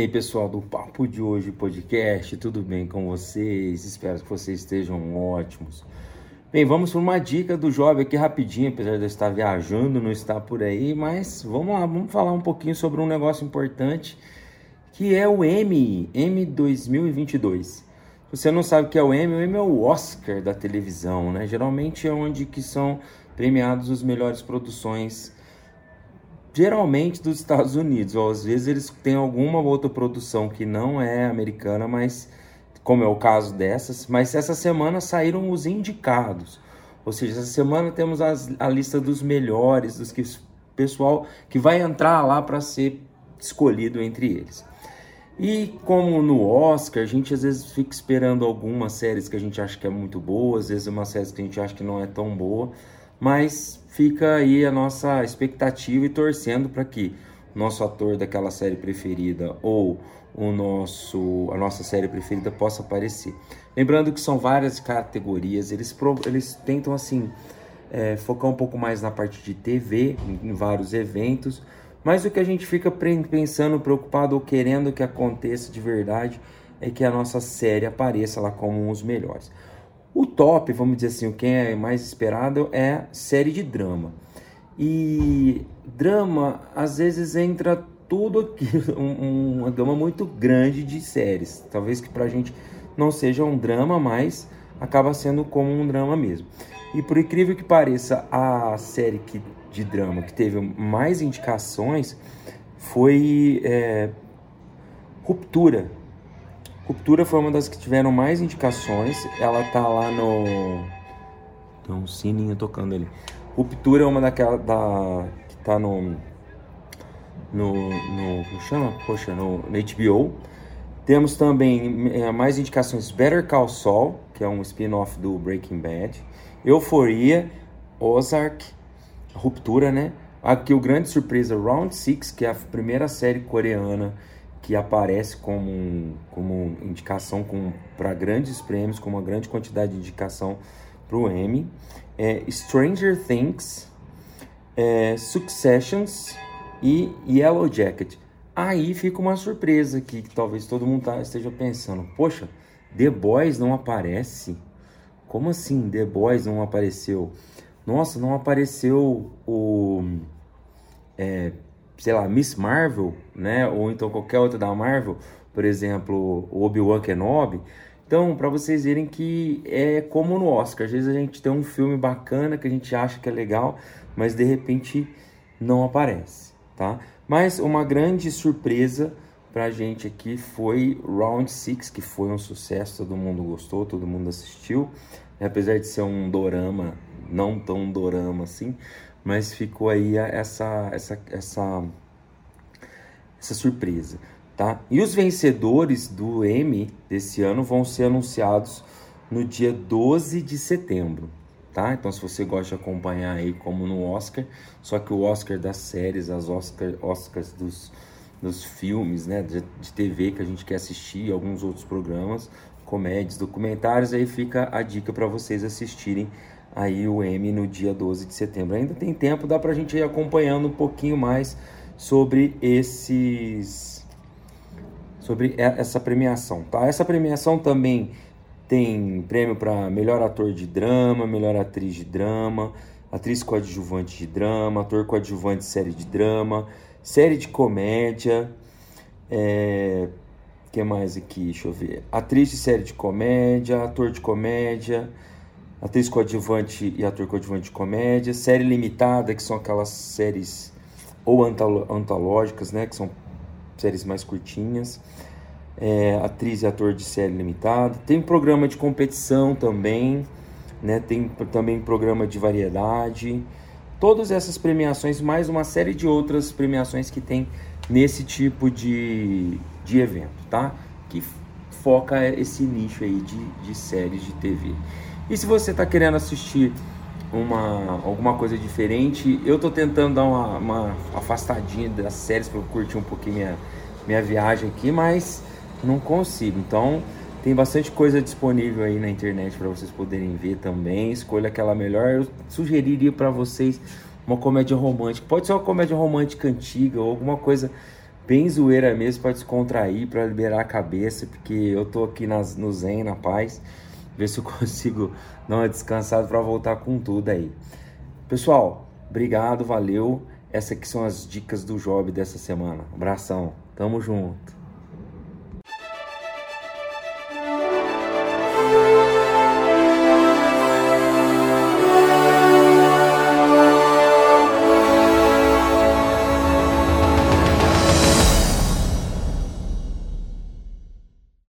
aí, pessoal do Papo de Hoje Podcast, tudo bem com vocês? Espero que vocês estejam ótimos. Bem, vamos para uma dica do jovem aqui rapidinho, apesar de eu estar viajando, não estar por aí, mas vamos lá, vamos falar um pouquinho sobre um negócio importante, que é o Emmy 2022. Se você não sabe o que é o Emmy é o Oscar da televisão, né? Geralmente é onde que são premiados as melhores produções, geralmente dos Estados Unidos, ou às vezes eles têm alguma outra produção que não é americana, mas como é o caso dessas, mas essa semana saíram os indicados, ou seja, essa semana temos a lista dos melhores, dos que pessoal que vai entrar lá para ser escolhido entre eles. E como no Oscar, a gente às vezes fica esperando algumas séries que a gente acha que é muito boa, às vezes umas séries que a gente acha que não é tão boa, mas fica aí a nossa expectativa e torcendo para que o nosso ator daquela série preferida ou a nossa série preferida possa aparecer. Lembrando que são várias categorias, eles tentam assim focar um pouco mais na parte de TV, em vários eventos, mas o que a gente fica pensando, preocupado ou querendo que aconteça de verdade é que a nossa série apareça lá como um dos melhores. O top, vamos dizer assim, o que é mais esperado é série de drama. E drama, às vezes, entra tudo aquilo, uma gama muito grande de séries. Talvez que pra gente não seja um drama, mas acaba sendo como um drama mesmo. E por incrível que pareça, a série de drama que teve mais indicações foi Ruptura. Ruptura foi uma das que tiveram mais indicações, ela tá lá no... Tem um sininho tocando ali. Ruptura é uma daquelas que tá no como chama? Poxa, no HBO. Temos também mais indicações, Better Call Saul, que é um spin-off do Breaking Bad, Euforia, Ozark, Ruptura, né? Aqui o grande surpresa, Round 6, que é a primeira série coreana que aparece como indicação para grandes prêmios, com uma grande quantidade de indicação para o Emmy, Stranger Things, Succession e Yellow Jacket. Aí fica uma surpresa aqui, que talvez todo mundo esteja pensando, poxa, The Boys não aparece? Como assim The Boys não apareceu? Nossa, não apareceu o... sei lá, Miss Marvel, né? Ou então qualquer outra da Marvel, por exemplo, o Obi-Wan Kenobi. Então, para vocês verem que é como no Oscar, às vezes a gente tem um filme bacana que a gente acha que é legal, mas de repente não aparece, tá? Mas uma grande surpresa pra gente aqui foi Round 6, que foi um sucesso, todo mundo gostou, todo mundo assistiu, apesar de ser um dorama, não tão dorama assim, mas ficou aí essa surpresa, tá? E os vencedores do Emmy desse ano vão ser anunciados no dia 12 de setembro, tá? Então, se você gosta de acompanhar aí como no Oscar, só que o Oscar das séries, as Oscars dos filmes, né? De TV que a gente quer assistir, alguns outros programas, comédias, documentários, aí fica a dica para vocês assistirem aí o Emmy no dia 12 de setembro. Ainda tem tempo, dá pra gente ir acompanhando um pouquinho mais sobre essa premiação, tá? Essa premiação também tem prêmio para melhor ator de drama, melhor atriz de drama, atriz coadjuvante de drama, ator coadjuvante de série de drama, série de comédia, que mais aqui? Deixa eu ver. Atriz de série de comédia, ator de comédia, atriz coadjuvante e ator coadjuvante de comédia, série limitada, que são aquelas séries ou antológicas, né, que são séries mais curtinhas, atriz e ator de série limitada, tem programa de competição também, né, tem também programa de variedade, todas essas premiações, mais uma série de outras premiações que tem nesse tipo de evento, tá, que foca esse nicho aí de séries de TV. E se você está querendo assistir alguma coisa diferente, eu estou tentando dar uma afastadinha das séries para eu curtir um pouquinho minha viagem aqui, mas não consigo. Então, tem bastante coisa disponível aí na internet para vocês poderem ver também. Escolha aquela melhor. Eu sugeriria para vocês uma comédia romântica. Pode ser uma comédia romântica antiga ou alguma coisa bem zoeira mesmo, pra descontrair, pra liberar a cabeça, porque eu tô aqui no zen, na paz, ver se eu consigo dar uma descansada pra voltar com tudo aí. Pessoal, obrigado, valeu. Essas aqui são as dicas do Job dessa semana. Abração, tamo junto.